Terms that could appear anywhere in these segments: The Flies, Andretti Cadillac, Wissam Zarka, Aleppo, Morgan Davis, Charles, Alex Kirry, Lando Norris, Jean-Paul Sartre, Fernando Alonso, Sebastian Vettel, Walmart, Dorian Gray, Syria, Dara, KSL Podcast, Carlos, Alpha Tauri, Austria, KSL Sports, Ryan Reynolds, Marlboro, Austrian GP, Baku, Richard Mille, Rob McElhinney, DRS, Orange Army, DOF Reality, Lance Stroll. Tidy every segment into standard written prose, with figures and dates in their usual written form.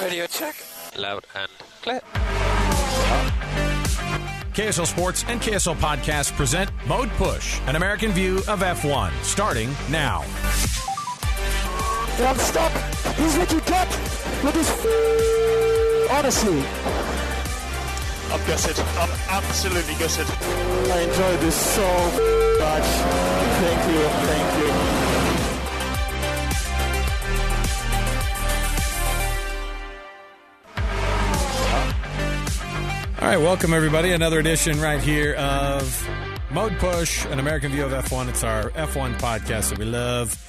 Radio check. Loud and clear. KSL Sports and KSL Podcast present Mode Push, an American view of F1, starting now. Don't stop. He's what you get with his honestly. I'm gutted. I'm absolutely gutted. I enjoyed this so much. Thank you. Thank you. All right, welcome everybody. Another edition right here of Mode Push, an American view of F1. It's our F1 podcast that we love.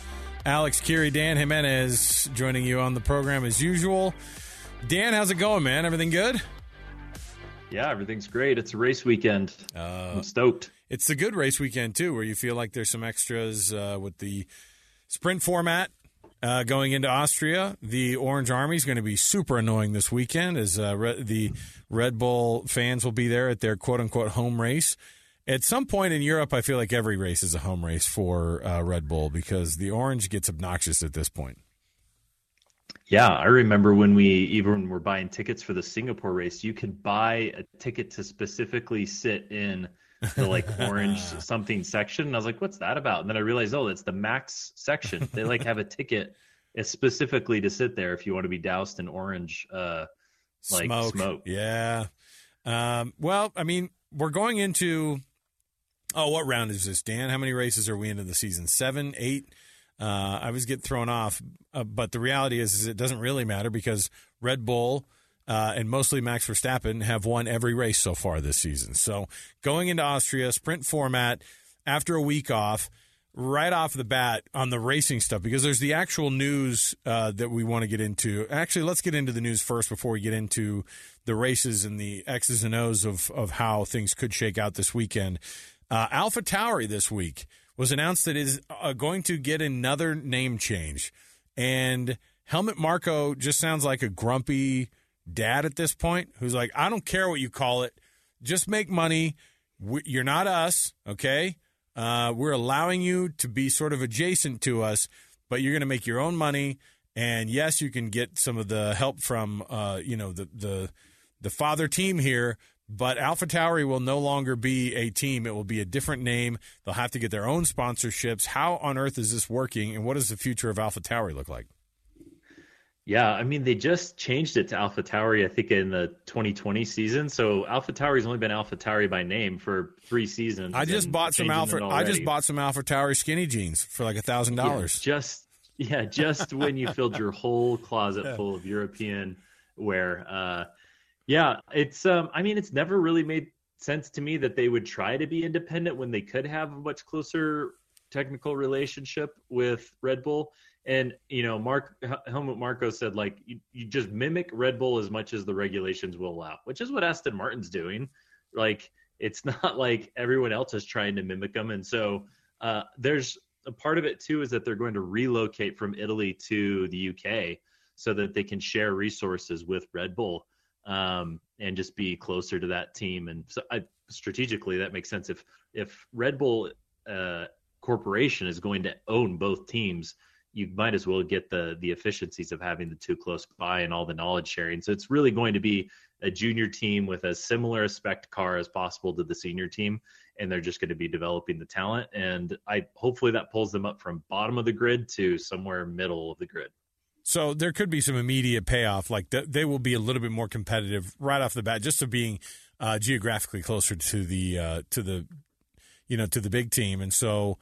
Alex Kirry, Dan Jimenez joining you on the program as usual. Dan, how's it going, man? Everything good? Yeah, everything's great. It's a race weekend. I'm stoked. It's a good race weekend, too, where you feel like there's some extras with the sprint format. Going into Austria, the Orange Army is going to be super annoying this weekend as the Red Bull fans will be there at their quote-unquote home race. At some point in Europe, I feel like every race is a home race for Red Bull because the Orange gets obnoxious at this point. Yeah, I remember when we were buying tickets for the Singapore race, you could buy a ticket to specifically sit in the like orange something section, and I was like, what's that about? And then I realized, oh, that's the Max section. They like have a ticket specifically to sit there if you want to be doused in orange smoke. Yeah. Well, I mean, we're going into what round is this, Dan? How many races are we into the season? 7, 8? I always get thrown off, but the reality is it doesn't really matter because Red Bull and mostly Max Verstappen have won every race so far this season. So going into Austria, sprint format, after a week off, right off the bat on the racing stuff, because there's the actual news that we want to get into. Actually, let's get into the news first before we get into the races and the X's and O's of how things could shake out this weekend. Alpha Tauri this week was announced that it is going to get another name change. And Helmut Marco just sounds like a grumpy dad at this point who's like, I don't care what you call it, just make money. You're not us, okay? We're allowing you to be sort of adjacent to us, but you're going to make your own money. And yes, you can get some of the help from the father team here, but Alpha Tauri will no longer be a team. It will be a different name. They'll have to get their own sponsorships. How on earth is this working, and what does the future of Alpha Tauri look like? Yeah, I mean, they just changed it to Alpha Tauri, I think, in the 2020 season. So Alpha Tauri's only been Alpha Tauri by name for 3 seasons. I just bought some Alpha Tauri skinny jeans for like $1,000. Just when you filled your whole closet full of European wear. It's. I mean, it's never really made sense to me that they would try to be independent when they could have a much closer technical relationship with Red Bull. And, you know, Helmut Marco said, like, you just mimic Red Bull as much as the regulations will allow, which is what Aston Martin's doing. Like, it's not like everyone else is trying to mimic them. And so there's a part of it, too, is that they're going to relocate from Italy to the UK so that they can share resources with Red Bull and just be closer to that team. And so strategically, that makes sense. If Red Bull Corporation is going to own both teams, you might as well get the efficiencies of having the two close by and all the knowledge sharing. So it's really going to be a junior team with as similar a spec car as possible to the senior team. And they're just going to be developing the talent. And hopefully that pulls them up from bottom of the grid to somewhere middle of the grid. So there could be some immediate payoff. Like they will be a little bit more competitive right off the bat, just to being geographically closer to the big team. And so,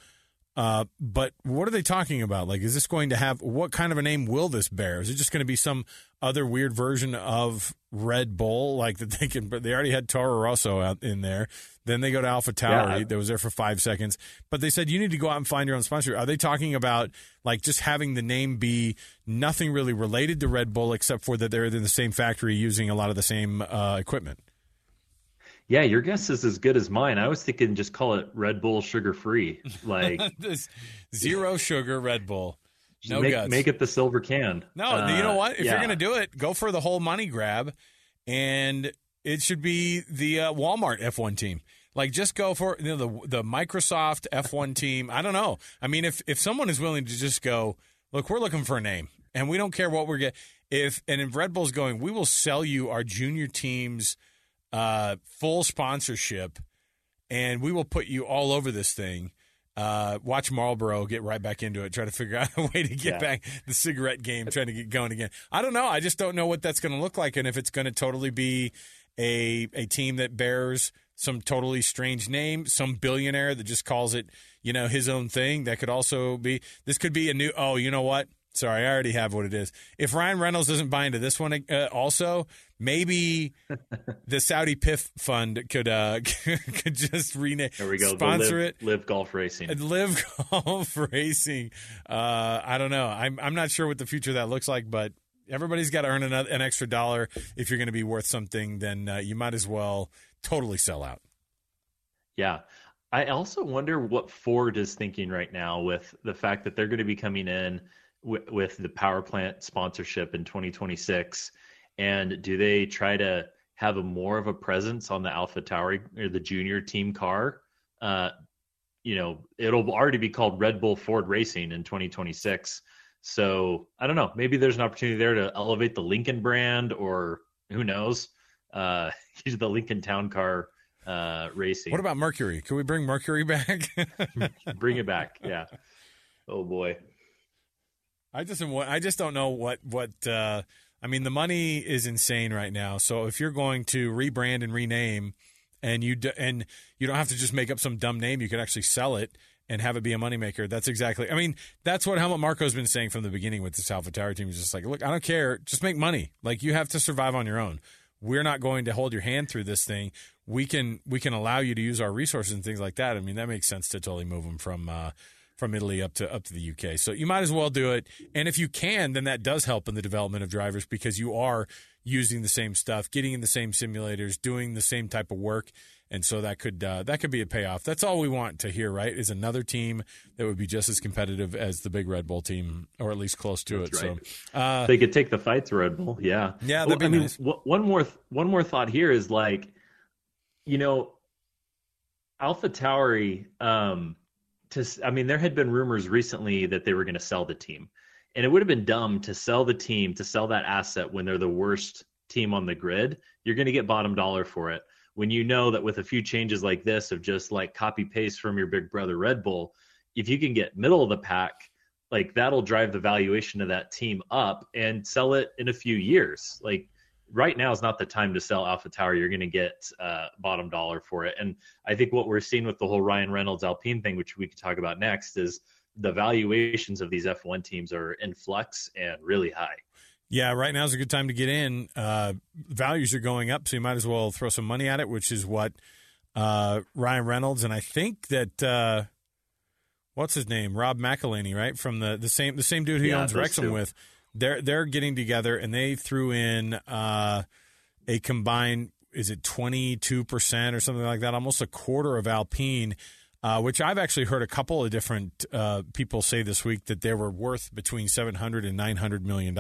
but what are they talking about? Like, is this going to have, what kind of a name will this bear? Is it just going to be some other weird version of Red Bull? Like that they already had Toro Rosso out in there. Then they go to Alpha Tauri that was there for 5 seconds, but they said, you need to go out and find your own sponsor. Are they talking about like just having the name be nothing really related to Red Bull, except for that they're in the same factory using a lot of the same equipment? Yeah, your guess is as good as mine. I was thinking just call it Red Bull Sugar Free. Like zero sugar Red Bull. No guts. Make it the silver can. No, you know what? If you're going to do it, go for the whole money grab. And it should be the Walmart F1 team. Like just go for the Microsoft F1 team. I don't know. I mean, if someone is willing to just go, look, we're looking for a name. And we don't care what we're getting. if Red Bull's going, we will sell you our junior team's full sponsorship, and we will put you all over this thing. Watch Marlboro get right back into it, try to figure out a way to get back the cigarette game, trying to get going again. I don't know. I just don't know what that's going to look like, and if it's going to totally be a team that bears some totally strange name, some billionaire that just calls it, you know, his own thing. That could also be – this could be a new – oh, you know what? Sorry, I already have what it is. If Ryan Reynolds doesn't buy into this one also, maybe the Saudi PIF fund could just rename. There we go. Sponsor it. Live Golf Racing. Live Golf Racing. I don't know. I'm not sure what the future of that looks like, but everybody's got to earn an extra dollar. If you're going to be worth something, then you might as well totally sell out. Yeah. I also wonder what Ford is thinking right now with the fact that they're going to be coming in with the power plant sponsorship in 2026, and do they try to have more of a presence on the Alpha Tauri or the junior team car? You know, it'll already be called Red Bull Ford Racing in 2026. So I don't know, maybe there's an opportunity there to elevate the Lincoln brand, or who knows, use the Lincoln Town Car racing. What about Mercury? Can we bring Mercury back? Bring it back. Yeah. Oh boy. I just don't know what I mean, the money is insane right now. So if you're going to rebrand and rename, and you don't have to just make up some dumb name, you could actually sell it and have it be a moneymaker. That's exactly – I mean, that's what Helmut Marco has been saying from the beginning with this AlphaTauri team. He's just like, look, I don't care. Just make money. Like, you have to survive on your own. We're not going to hold your hand through this thing. We can allow you to use our resources and things like that. I mean, that makes sense to totally move them from Italy up to the UK. So you might as well do it. And if you can, then that does help in the development of drivers, because you are using the same stuff, getting in the same simulators, doing the same type of work. And so that could be a payoff. That's all we want to hear, right? Is another team that would be just as competitive as the big Red Bull team, or at least close to it. Right. So they could take the fight to Red Bull. Yeah. Yeah. That'd be nice. One more thought here is, like, you know, AlphaTauri, there had been rumors recently that they were going to sell the team, and it would have been dumb to sell the team, to sell that asset when they're the worst team on the grid. You're going to get bottom dollar for it. When you know that with a few changes like this, of just like copy paste from your big brother Red Bull, if you can get middle of the pack, like, that'll drive the valuation of that team up and sell it in a few years. Like, right now is not the time to sell AlphaTauri. You're going to get bottom dollar for it. And I think what we're seeing with the whole Ryan Reynolds Alpine thing, which we could talk about next, is the valuations of these F1 teams are in flux and really high. Yeah, right now is a good time to get in. Values are going up, so you might as well throw some money at it, which is what Ryan Reynolds, and I think that what's his name, Rob McElhinney, right, from the same dude who owns Wrexham with. They're getting together, and they threw in a combined, is it 22% or something like that, almost a quarter of Alpine, which I've actually heard a couple of different people say this week that they were worth between $700 and $900 million.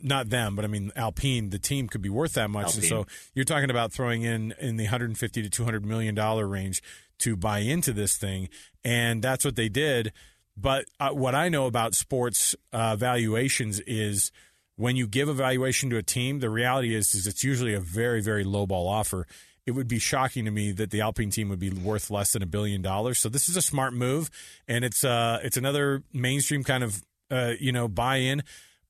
Not them, but I mean Alpine, the team, could be worth that much. And so you're talking about throwing in the $150 to $200 million range to buy into this thing, and that's what they did. But what I know about sports valuations is when you give a valuation to a team, the reality is it's usually a very, very low-ball offer. It would be shocking to me that the Alpine team would be worth less than $1 billion. So this is a smart move, and it's another mainstream kind of buy-in.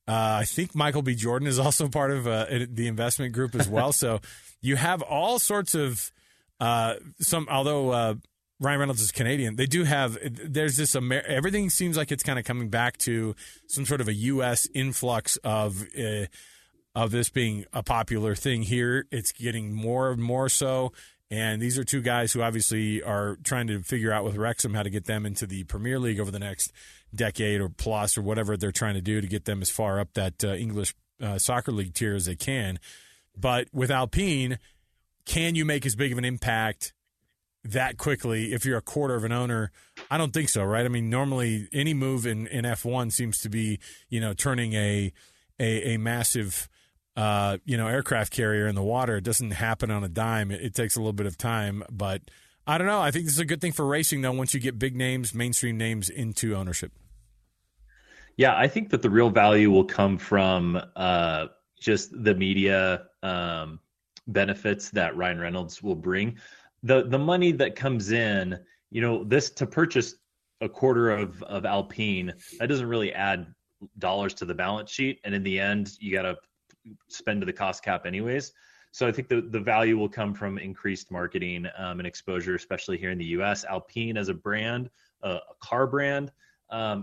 I think Michael B. Jordan is also part of the investment group as well. So you have all sorts of although. Ryan Reynolds is Canadian. They do have – there's this – everything seems like it's kind of coming back to some sort of a U.S. influx of this being a popular thing here. It's getting more and more so. And these are two guys who obviously are trying to figure out with Wrexham how to get them into the Premier League over the next decade or plus, or whatever they're trying to do to get them as far up that English soccer league tier as they can. But with Alpine, can you make as big of an impact – that quickly if you're a quarter of an owner? I don't think so, right? I mean, normally any move in F1 seems to be, you know, turning a massive aircraft carrier in the water. It doesn't happen on a dime. It takes a little bit of time, but I don't know. I think this is a good thing for racing, though, once you get big names, mainstream names into ownership. Yeah, I think that the real value will come from just the media benefits that Ryan Reynolds will bring. The money that comes in, you know, this to purchase a quarter of Alpine, that doesn't really add dollars to the balance sheet. And in the end, you got to spend to the cost cap anyways. So I think the value will come from increased marketing and exposure, especially here in the U.S. Alpine as a brand, a car brand,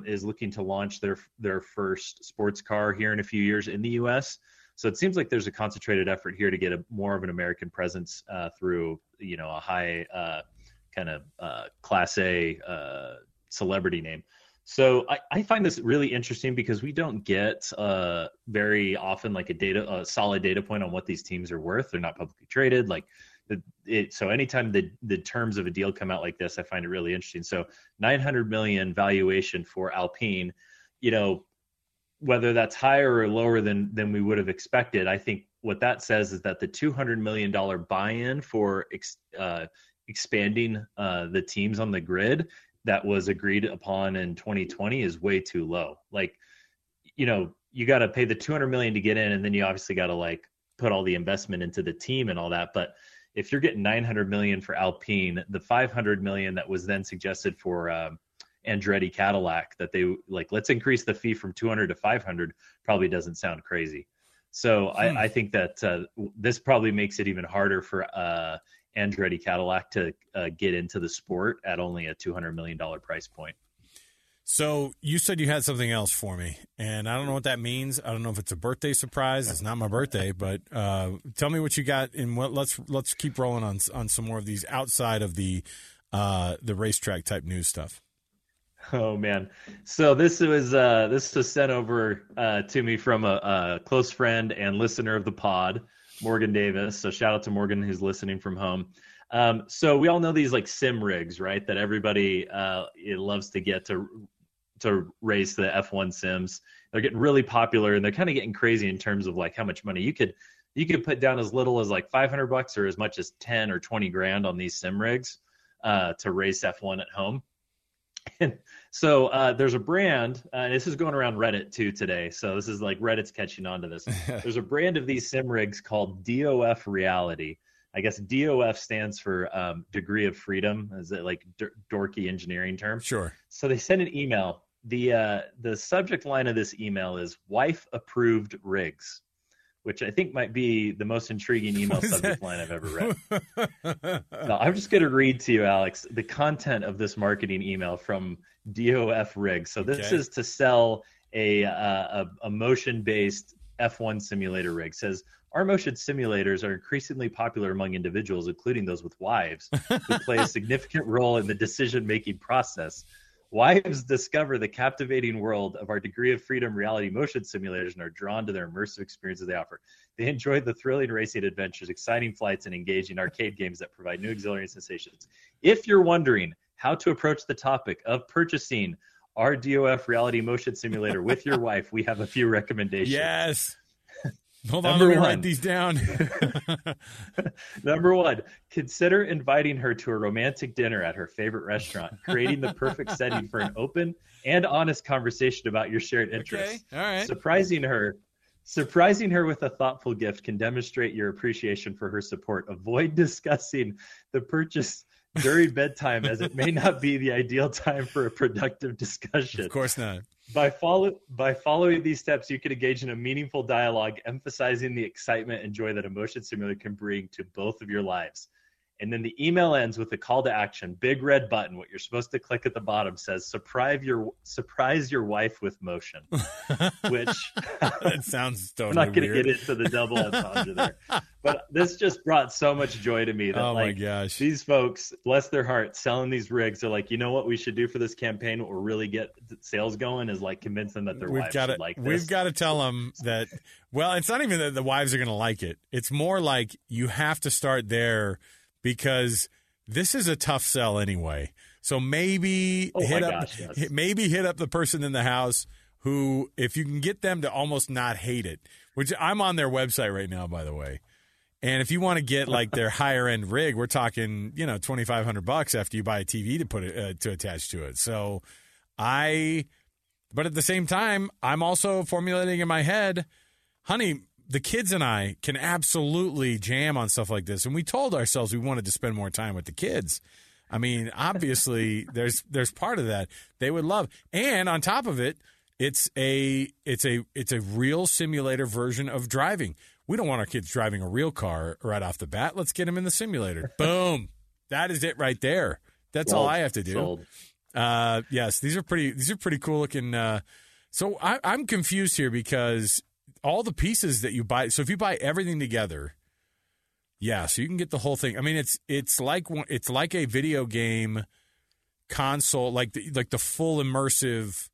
is looking to launch their first sports car here in a few years in the U.S. So it seems like there's a concentrated effort here to get a more of an American presence through, you know, a high kind of class A celebrity name. So I find this really interesting because we don't get very often like a solid data point on what these teams are worth. They're not publicly traded. So anytime the terms of a deal come out like this, I find it really interesting. So $900 million valuation for Alpine, you know, whether that's higher or lower than we would have expected. I think what that says is that the $200 million buy-in for expanding the teams on the grid that was agreed upon in 2020 is way too low. Like, you know, you got to pay the $200 million to get in, and then you obviously got to like put all the investment into the team and all that. But if you're getting $900 million for Alpine, the $500 million that was then suggested for Andretti Cadillac, that they like, let's increase the fee from 200 to 500, probably doesn't sound crazy. So I think that this probably makes it even harder for Andretti Cadillac to get into the sport at only a $200 million price point. So you said you had something else for me, and I don't know what that means. I don't know if it's a birthday surprise. It's not my birthday, but tell me what you got, and let's keep rolling on some more of these outside of the racetrack type news stuff. Oh man! So this was sent over to me from a close friend and listener of the pod, Morgan Davis. So shout out to Morgan, who's listening from home. So we all know these like sim rigs, right? That everybody loves to get to race the F1 sims. They're getting really popular, and they're kind of getting crazy in terms of like how much money you could put down, as little as like $500 or as much as 10 or 20 grand on these sim rigs to race F1 at home. And so there's a brand, and this is going around Reddit too today, so this is like Reddit's catching on to this. There's a brand of these sim rigs called DOF Reality. I guess DOF stands for degree of freedom. Is it like dorky engineering term? Sure. So they sent an email. The subject line of this email is "Wife approved rigs," which I think might be the most intriguing email subject line I've ever read. So I'm just going to read to you, Alex, the content of this marketing email from DOF Rigs. So this is to sell a motion-based F1 simulator rig. It says, our motion simulators are increasingly popular among individuals, including those with wives, who play a significant role in the decision-making process. Wives discover the captivating world of our degree of freedom reality motion simulators and are drawn to their immersive experiences they offer. They enjoy the thrilling racing adventures, exciting flights, and engaging arcade games that provide new exhilarating sensations. If you're wondering how to approach the topic of purchasing our DOF reality motion simulator with your wife, we have a few recommendations. Yes. Hold on, let me write these down. Number one, consider inviting her to a romantic dinner at her favorite restaurant, creating the perfect setting for an open and honest conversation about your shared interests. Okay. All right. Surprising her with a thoughtful gift can demonstrate your appreciation for her support. Avoid discussing the purchase during bedtime, as it may not be the ideal time for a productive discussion. Of course not. By following these steps, you can engage in a meaningful dialogue, emphasizing the excitement and joy that a motion simulator can bring to both of your lives. And then the email ends with a call to action, big red button. What you're supposed to click at the bottom says, surprise your wife with motion, which that sounds totally I'm not going to get into the double entendre there, but this just brought so much joy to me that my gosh, these folks, bless their hearts, selling these rigs. They're like, you know what we should do for this campaign? What will really get sales going is like convince them that their wives should like this. We've got to tell them that, well, it's not even that the wives are going to like it. It's more like you have to start there, because this is a tough sell anyway. So maybe hit up the person in the house who, if you can get them to almost not hate it, which I'm on their website right now, by the way. And if you want to get like their higher end rig, we're talking, you know, $2,500 after you buy a TV to attach to it. So I But at the same time, I'm also formulating in my head, honey, the kids and I can absolutely jam on stuff like this. And we told ourselves we wanted to spend more time with the kids. I mean, obviously, there's part of that they would love. And on top of it, it's a real simulator version of driving. We don't want our kids driving a real car right off the bat. Let's get them in the simulator. Boom. That is it right there. That's all I have to do. Sold. Yes, these are pretty cool looking. So I'm confused here because all the pieces that you buy. So if you buy everything together, yeah, so you can get the whole thing. I mean, it's like a video game console, like the full immersive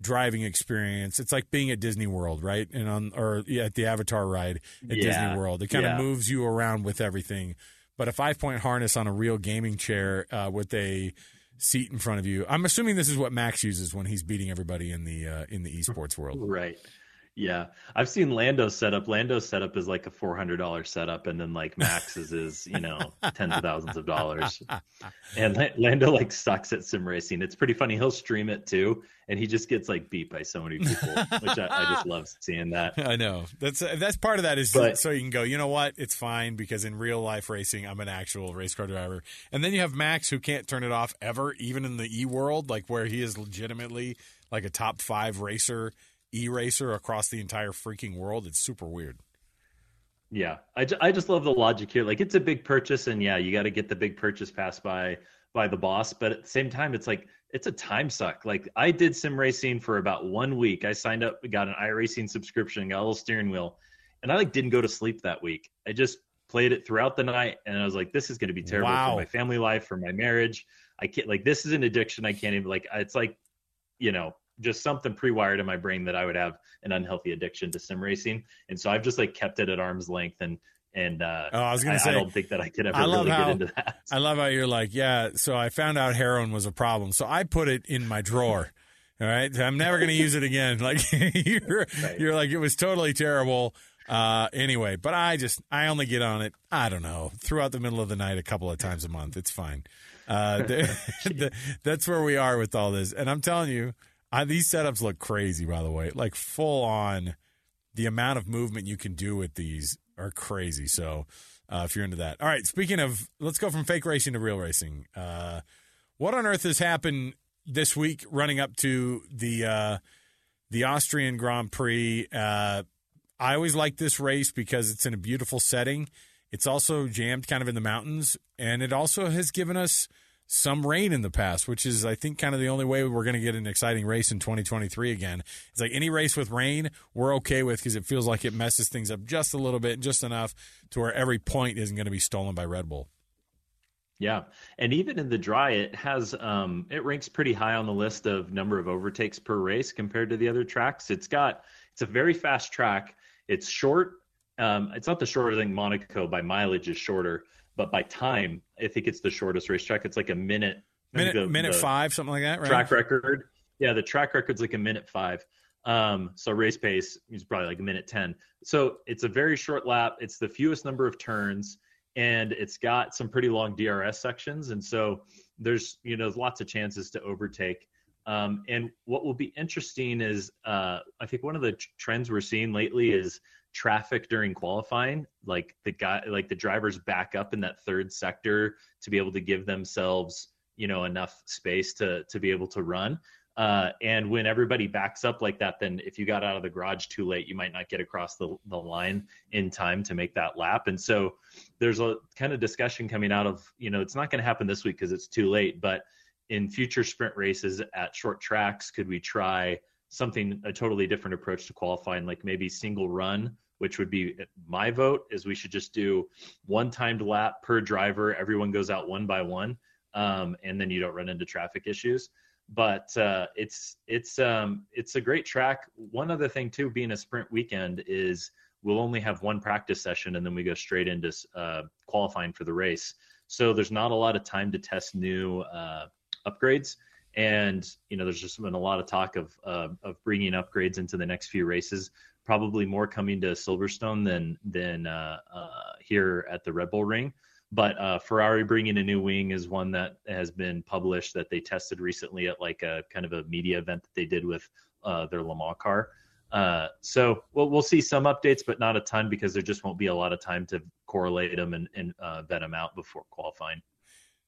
driving experience. It's like being at Disney World, right? And at the Avatar ride at Disney World, it kind of moves you around with everything. But a 5-point harness on a real gaming chair with a seat in front of you. I'm assuming this is what Max uses when he's beating everybody in the esports world. Right. Yeah. I've seen Lando's setup. Lando's setup is like a $400 setup, and then like Max's is, tens of thousands of dollars. And Lando like sucks at sim racing. It's pretty funny. He'll stream it too, and he just gets like beat by so many people, which I just love seeing that. I know. That's part of that is so you can go, you know what? It's fine because in real life racing, I'm an actual race car driver. And then you have Max who can't turn it off ever, even in the e-world, like where he is legitimately like a top 5 racer, e-racer across the entire freaking world. It's super weird. Yeah. I just love the logic here. Like it's a big purchase, and yeah, you got to get the big purchase passed by the boss. But at the same time, it's like, it's a time suck. Like I did sim racing for about 1 week. I signed up, got an iRacing subscription, got a little steering wheel, and I like didn't go to sleep that week. I just played it throughout the night, and I was like, this is going to be terrible for my family life, for my marriage. I can't, like, this is an addiction. I can't even, like, it's like, just something pre-wired in my brain that I would have an unhealthy addiction to sim racing. And so I've just like kept it at arm's length I don't think that I could ever really get into that. I love how you're like, yeah, so I found out heroin was a problem, so I put it in my drawer. All right. I'm never going to use it again. Like you're like, it was totally terrible. Anyway, but I only get on it, I don't know, throughout the middle of the night, a couple of times a month. It's fine. That's where we are with all this. And I'm telling you, these setups look crazy, by the way, like full on. The amount of movement you can do with these are crazy. So if you're into that. All right, speaking of, let's go from fake racing to real racing. What on earth has happened this week running up to the Austrian Grand Prix? I always like this race because it's in a beautiful setting. It's also jammed kind of in the mountains, and it also has given us some rain in the past, which is, I think, kind of the only way we're going to get an exciting race in 2023 again. It's like any race with rain, we're okay with because it feels like it messes things up just a little bit, just enough to where every point isn't going to be stolen by Red Bull. Yeah, and even in the dry, it has it ranks pretty high on the list of number of overtakes per race compared to the other tracks. It's a very fast track. It's short. It's not the shortest. I think Monaco by mileage is shorter, but by time, I think it's the shortest racetrack. It's like a minute. Minute 5, something like that, right? Track record. Yeah, the track record's like a minute 5. So race pace is probably like a minute 10. So it's a very short lap. It's the fewest number of turns, and it's got some pretty long DRS sections. And so there's, lots of chances to overtake. And what will be interesting is I think one of the trends we're seeing lately is traffic during qualifying, like the drivers back up in that third sector to be able to give themselves enough space to be able to run, and when everybody backs up like that, then if you got out of the garage too late, you might not get across the line in time to make that lap. And so there's a kind of discussion coming out of it's not going to happen this week because it's too late, but in future sprint races at short tracks, could we try a totally different approach to qualifying, like maybe single run, which would be my vote, is we should just do one timed lap per driver. Everyone goes out one by one, and then you don't run into traffic issues. But it's a great track. One other thing too, being a sprint weekend, is we'll only have one practice session, and then we go straight into qualifying for the race. So there's not a lot of time to test new upgrades. And, there's just been a lot of talk of bringing upgrades into the next few races, probably more coming to Silverstone than here at the Red Bull Ring. But Ferrari bringing a new wing is one that has been published that they tested recently at like a kind of a media event that they did with their Le Mans car. So we'll see some updates, but not a ton, because there just won't be a lot of time to correlate them and vet them out before qualifying.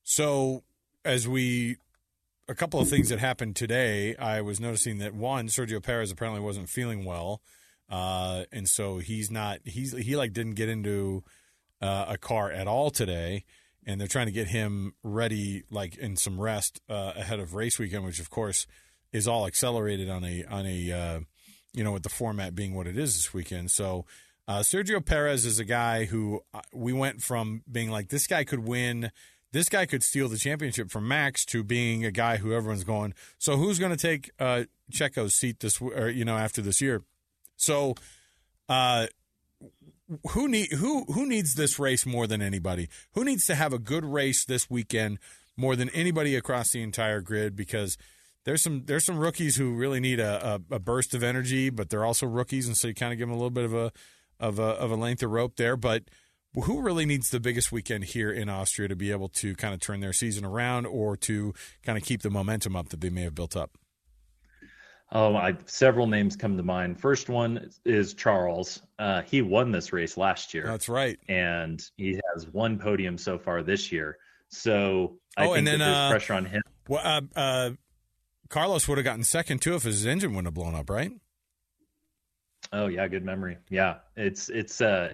So a couple of things that happened today, I was noticing that one, Sergio Perez apparently wasn't feeling well. And so he didn't get into a car at all today, and they're trying to get him ready, like in some rest ahead of race weekend, which of course is all accelerated on a with the format being what it is this weekend. So Sergio Perez is a guy who we went from being like, this guy could win, this guy could steal the championship from Max, to being a guy who everyone's going, so who's going to take Checo's seat after this year? So who needs this race more than anybody? Who needs to have a good race this weekend more than anybody across the entire grid? Because There's some rookies who really need a burst of energy, but they're also rookies, and so you kind of give them a little bit of a length of rope there. But who really needs the biggest weekend here in Austria to be able to kind of turn their season around, or to kind of keep the momentum up that they may have built up? Several names come to mind. First one is Charles. He won this race last year. That's right, and he has one podium so far this year. So I think there's pressure on him. Well. Carlos would have gotten second too if his engine wouldn't have blown up, right? Oh yeah, good memory. Yeah, it's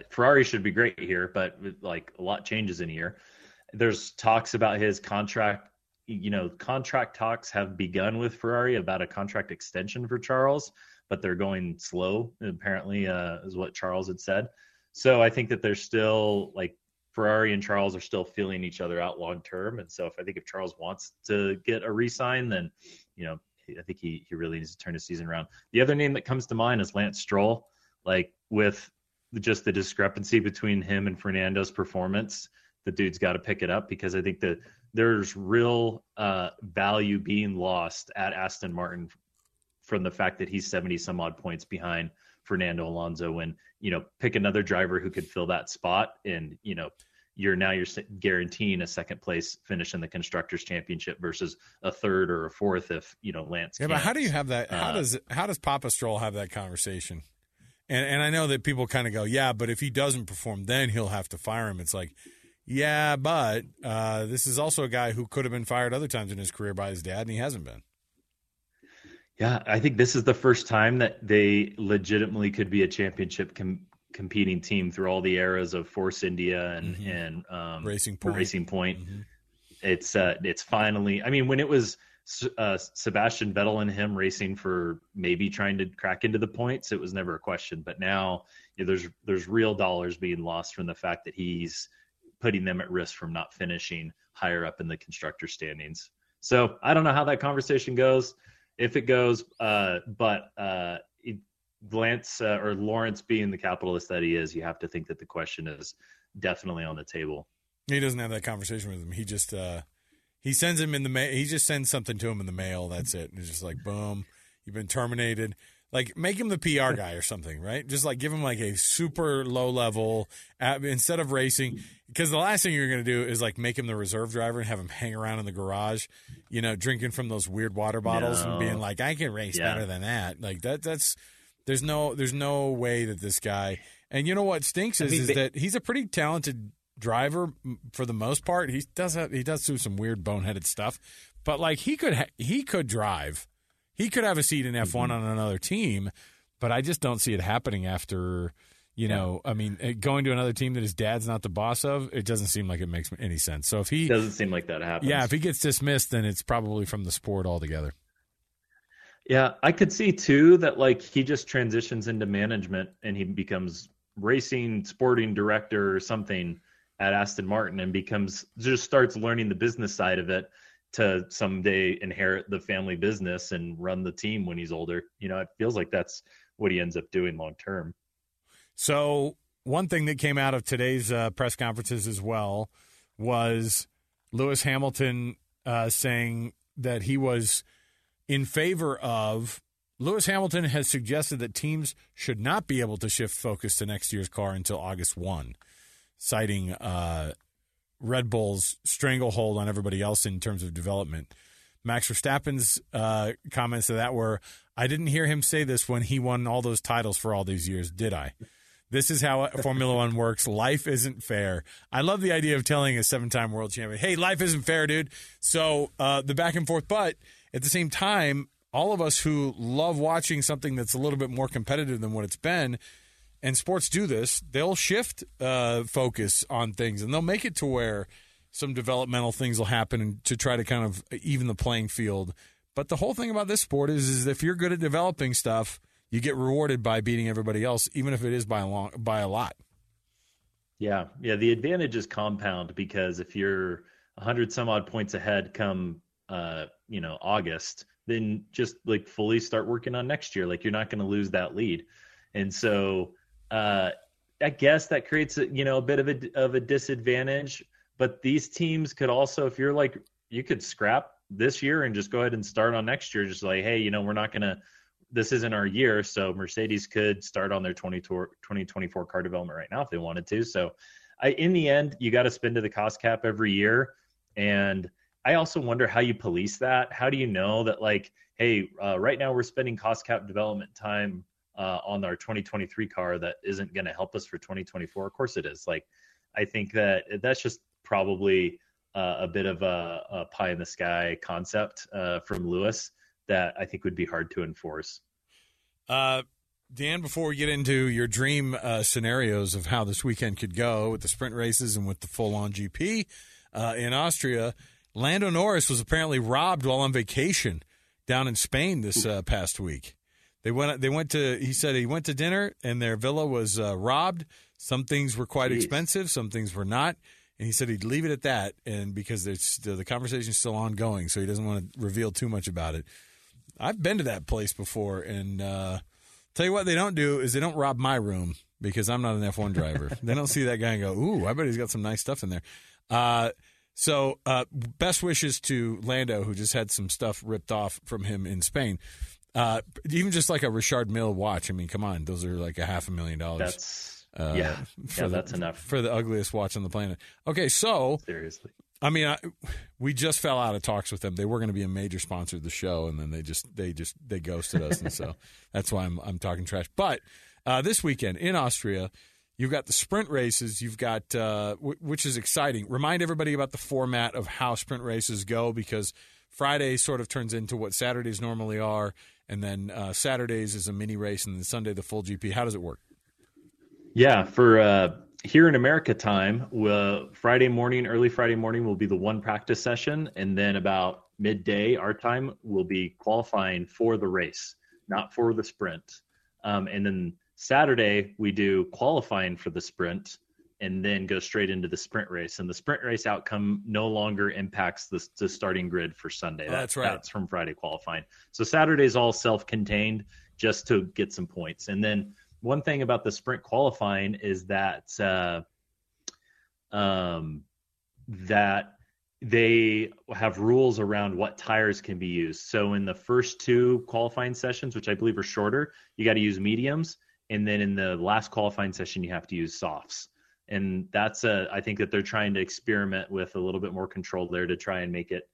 Ferrari should be great here, but like a lot changes in a year. There's talks about his contract. Contract talks have begun with Ferrari about a contract extension for Charles, but they're going slow. Apparently, is what Charles had said. So I think that they're still like Ferrari and Charles are still feeling each other out long term. And so if Charles wants to get a re-sign, then I think he really needs to turn his season around. The other name that comes to mind is Lance Stroll. Like, with just the discrepancy between him and Fernando's performance, the dude's got to pick it up, because I think that there's real value being lost at Aston Martin from the fact that he's 70 some odd points behind Fernando Alonso, and pick another driver who could fill that spot, and you're guaranteeing a second place finish in the Constructors' Championship versus a third or a fourth if Lance. Yeah, but how do you have that? How does Papa Stroll have that conversation? And I know that people kind of go, yeah, but if he doesn't perform, then he'll have to fire him. It's like, yeah, but this is also a guy who could have been fired other times in his career by his dad, and he hasn't been. Yeah, I think this is the first time that they legitimately could be a championship competing team through all the eras of Force India and Racing Point. Mm-hmm. It's finally. I mean, when it was Sebastian Vettel and him racing for maybe trying to crack into the points, it was never a question. But now there's real dollars being lost from the fact that he's putting them at risk from not finishing higher up in the constructor standings. So I don't know how that conversation goes. If it goes, but Lance or Lawrence being the capitalist that he is, you have to think that the question is definitely on the table. He doesn't have that conversation with him. He just he sends him in the mail. He just sends something to him in the mail. That's it. And it's just like, boom, you've been terminated. Like, make him the PR guy or something, right? Just like give him like a super low level instead of racing, because the last thing you're going to do is like make him the reserve driver and have him hang around in the garage, drinking from those weird water bottles and being like, I can race better than that. Like there's no way that this guy. And you know what stinks is that he's a pretty talented driver for the most part. He does do some weird boneheaded stuff, but like he could drive. He could have a seat in F1 on another team, but I just don't see it happening after, going to another team that his dad's not the boss of. It doesn't seem like it makes any sense. So doesn't seem like that happens. Yeah, if he gets dismissed, then it's probably from the sport altogether. Yeah, I could see, too, that, like, he just transitions into management and he becomes racing, sporting director or something at Aston Martin and starts learning the business side of it, to someday inherit the family business and run the team when he's older. It feels like that's what he ends up doing long term. So one thing that came out of today's press conferences as well was Lewis Hamilton saying that he was in favor of. Lewis Hamilton has suggested that teams should not be able to shift focus to next year's car until August 1, citing Red Bull's stranglehold on everybody else in terms of development. Max Verstappen's comments to that were, I didn't hear him say this when he won all those titles for all these years, did I? This is how Formula One works. Life isn't fair. I love the idea of telling a seven-time world champion, hey, life isn't fair, dude. So the back and forth. But at the same time, all of us who love watching something that's a little bit more competitive than what it's been, and sports do this, they'll shift focus on things, and they'll make it to where some developmental things will happen to try to kind of even the playing field. But the whole thing about this sport is if you're good at developing stuff, you get rewarded by beating everybody else, even if it is by a lot. Yeah. The advantages compound, because if you're 100 some odd points ahead come, August, then just like fully start working on next year. Like, you're not going to lose that lead. And so I guess that creates a bit of a disadvantage, but these teams could also, if you're like, you could scrap this year and just go ahead and start on next year. Just like, hey, we're not going to, this isn't our year. So Mercedes could start on their 2024 car development right now if they wanted to. So in the end, you got to spin to the cost cap every year. And I also wonder how you police that. How do you know that, like, hey, right now we're spending cost cap development time on our 2023 car that isn't going to help us for 2024? Of course it is. Like, I think that's just probably a bit of a pie in the sky concept from Lewis that I think would be hard to enforce. Dan, before we get into your dream scenarios of how this weekend could go with the sprint races and with the full-on GP in Austria, Lando Norris was apparently robbed while on vacation down in Spain this past week. He went to dinner and their villa was robbed. Some things were quite expensive, some things were not. And he said he'd leave it at that, and because the conversation is still ongoing, so he doesn't want to reveal too much about it. I've been to that place before, and tell you what they don't do is they don't rob my room, because I'm not an F1 driver. They don't see that guy and go, ooh, I bet he's got some nice stuff in there. So best wishes to Lando, who just had some stuff ripped off from him in Spain. Even just like a Richard Mille watch. I mean, come on, those are like $500,000. That's enough for the ugliest watch on the planet. Okay, so seriously, I mean, we just fell out of talks with them. They were going to be a major sponsor of the show, and then they ghosted us, and so that's why I'm talking trash. But this weekend in Austria, you've got the sprint races. You've got which is exciting. Remind everybody about the format of how sprint races go, because Friday sort of turns into what Saturdays normally are, and then Saturdays is a mini race, and then Sunday the full GP. How does it work? Yeah, for here in America time, early Friday morning will be the one practice session, and then about midday our time will be qualifying for the race, not for the sprint. And then Saturday we do qualifying for the sprint, and then go straight into the sprint race. And the sprint race outcome no longer impacts the starting grid for Sunday. Oh, that's right. That's from Friday qualifying. So Saturday's all self-contained just to get some points, and then. One thing about the sprint qualifying is that that they have rules around what tires can be used. So in the first two qualifying sessions, which I believe are shorter, you got to use mediums, and then in the last qualifying session, you have to use softs. And that's I think that they're trying to experiment with a little bit more control there to try and make it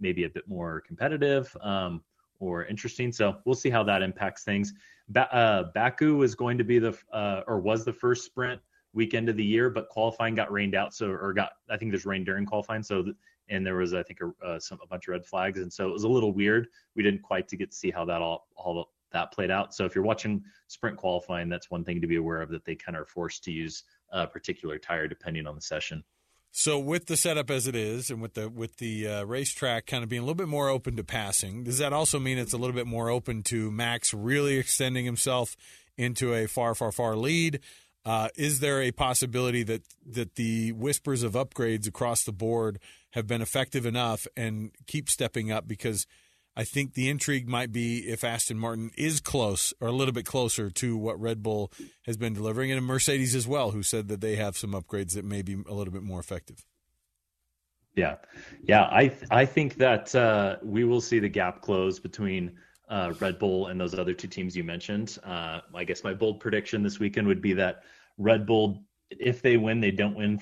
maybe a bit more competitive. Or interesting. So we'll see how that impacts things. Baku is going to be was the first sprint weekend of the year, but qualifying got rained out. I think there's rain during qualifying. And there was, I think, a bunch of red flags. And so it was a little weird. We didn't quite get to see how that all that played out. So if you're watching sprint qualifying, that's one thing to be aware of, that they kind of are forced to use a particular tire depending on the session. So with the setup as it is, and with the racetrack kind of being a little bit more open to passing, does that also mean it's a little bit more open to Max really extending himself into a far, far, far lead? Is there a possibility that the whispers of upgrades across the board have been effective enough and keep stepping up? Because I think the intrigue might be if Aston Martin is close or a little bit closer to what Red Bull has been delivering, and Mercedes as well, who said that they have some upgrades that may be a little bit more effective. Yeah. I think that we will see the gap close between Red Bull and those other two teams you mentioned. I guess my bold prediction this weekend would be that Red Bull, if they win, they don't win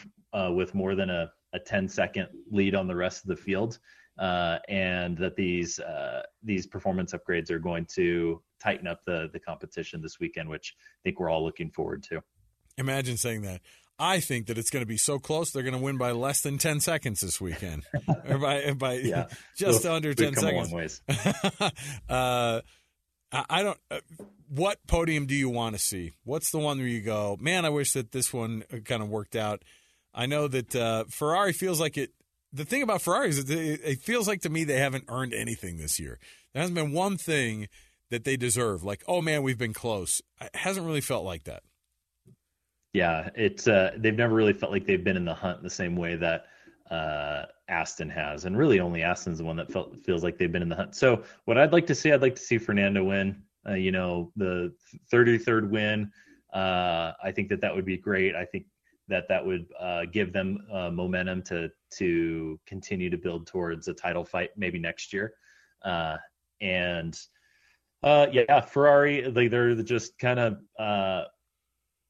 with more than a 10-second lead on the rest of the field. and that these performance upgrades are going to tighten up the competition this weekend, which I think we're all looking forward to. Imagine saying that. I think that it's going to be so close, they're going to win by less than 10 seconds this weekend, or by yeah, just so under 10 seconds. I don't. What podium do you want to see? What's the one where you go, man, I wish that this one kind of worked out? I know that Ferrari feels like it. The thing about Ferrari is that it feels like to me they haven't earned anything this year. There hasn't been one thing that they deserve. Like, oh man, we've been close. It hasn't really felt like that. Yeah, it's they've never really felt like they've been in the hunt the same way that Aston has, and really only Aston's the one that feels like they've been in the hunt. So what I'd like to see Fernando win. The 33rd win. I think that would be great. I think that would give them momentum to continue to build towards a title fight maybe next year, and Ferrari, like, they're just kind of.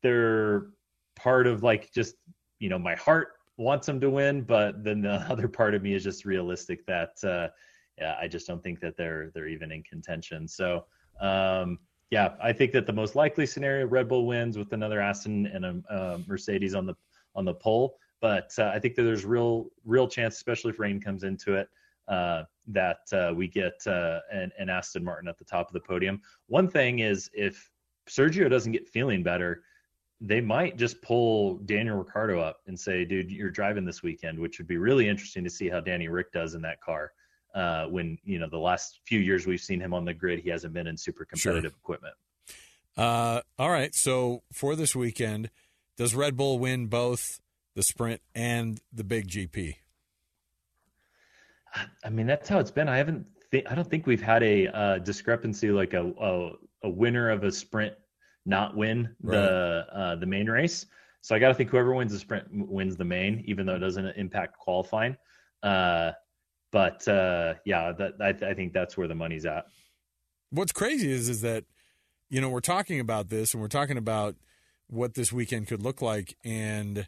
They're part of, like, just, my heart wants them to win, but then the other part of me is just realistic that I just don't think that they're even in contention. So I think that the most likely scenario, Red Bull wins with another Aston and a Mercedes on the pole, but I think that there's real chance, especially if rain comes into it, that we get an Aston Martin at the top of the podium. One thing is, if Sergio doesn't get feeling better, they might just pull Daniel Ricciardo up and say, dude, you're driving this weekend, which would be really interesting to see how Danny Ric does in that car. When, the last few years we've seen him on the grid, he hasn't been in super competitive equipment. All right. So for this weekend, does Red Bull win both the sprint and the big GP? I mean, that's how it's been. I don't think we've had a discrepancy, like a winner of a sprint not win the main race. So I got to think whoever wins the sprint wins the main, even though it doesn't impact qualifying. I think that's where the money's at. What's crazy is that, we're talking about this and we're talking about what this weekend could look like. And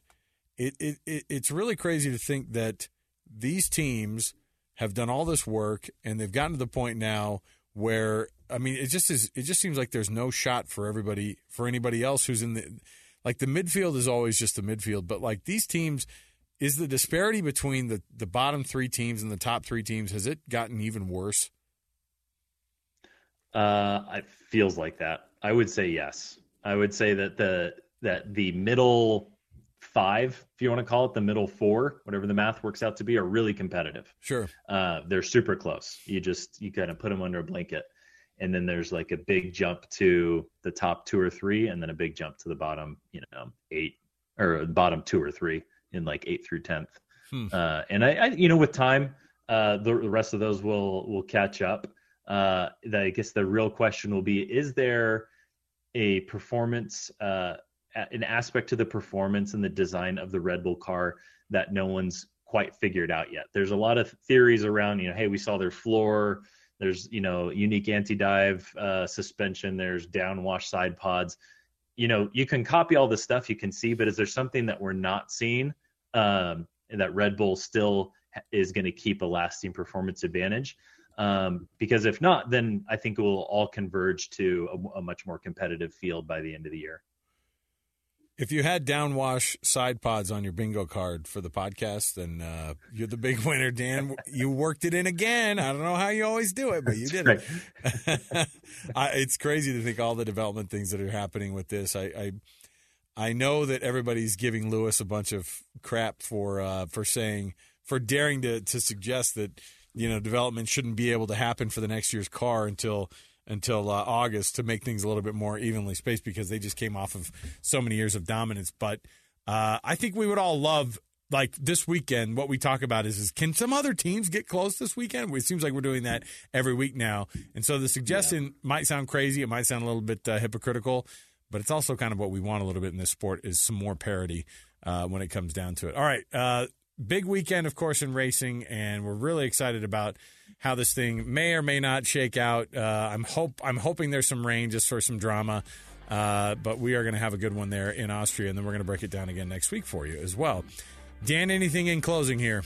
it's really crazy to think that these teams have done all this work and they've gotten to the point now where, I mean, it just seems like there's no shot for anybody else who's in the midfield is always just the midfield. But like these teams, is the disparity between the bottom three teams and the top three teams, has it gotten even worse? It feels like that. I would say yes. I would say that the middle five, if you want to call it the middle four, whatever the math works out to be, are really competitive. Sure. They're super close. You kind of put them under a blanket. And then there's like a big jump to the top two or three, and then a big jump to the bottom, eight, or bottom two or three in like 8th through 10th. And with time, the rest of those will catch up. I guess the real question will be: is there a performance, an aspect to the performance and the design of the Red Bull car that no one's quite figured out yet? There's a lot of theories around, hey, we saw their floor. There's, unique anti-dive suspension. There's downwash side pods. You can copy all the stuff you can see, but is there something that we're not seeing and that Red Bull still is going to keep a lasting performance advantage? Because if not, then I think it will all converge to a much more competitive field by the end of the year. If you had downwash side pods on your bingo card for the podcast, then you're the big winner, Dan. You worked it in again. I don't know how you always do it, but you did it. Right. It's crazy to think all the development things that are happening with this. I know that everybody's giving Lewis a bunch of crap for daring to suggest that development shouldn't be able to happen for the next year's car until August to make things a little bit more evenly spaced, because they just came off of so many years of dominance. But I think we would all love, like, this weekend, what we talk about is can some other teams get close this weekend? It seems like we're doing that every week now. And so the suggestion might sound crazy. It might sound a little bit hypocritical, but it's also kind of what we want a little bit in this sport is some more parity when it comes down to it. All right. Big weekend, of course, in racing, and we're really excited about how this thing may or may not shake out. I'm hoping there's some rain just for some drama, but we are going to have a good one there in Austria, and then we're going to break it down again next week for you as well. Dan, anything in closing here?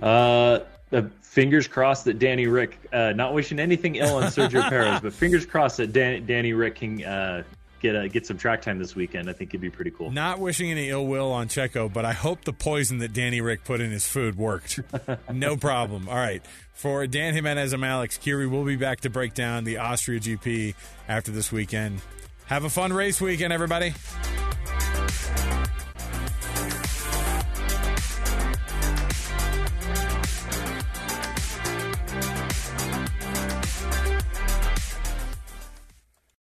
Fingers crossed that Danny Rick, not wishing anything ill on Sergio Perez, but fingers crossed that Danny Rick can get some track time this weekend. I think it'd be pretty cool. Not wishing any ill will on Checo, but I hope the poison that Danny Rick put in his food worked. No problem. All right. For Dan Jimenez, I'm Alex Kirry. We'll be back to break down the Austria GP after this weekend. Have a fun race weekend, everybody.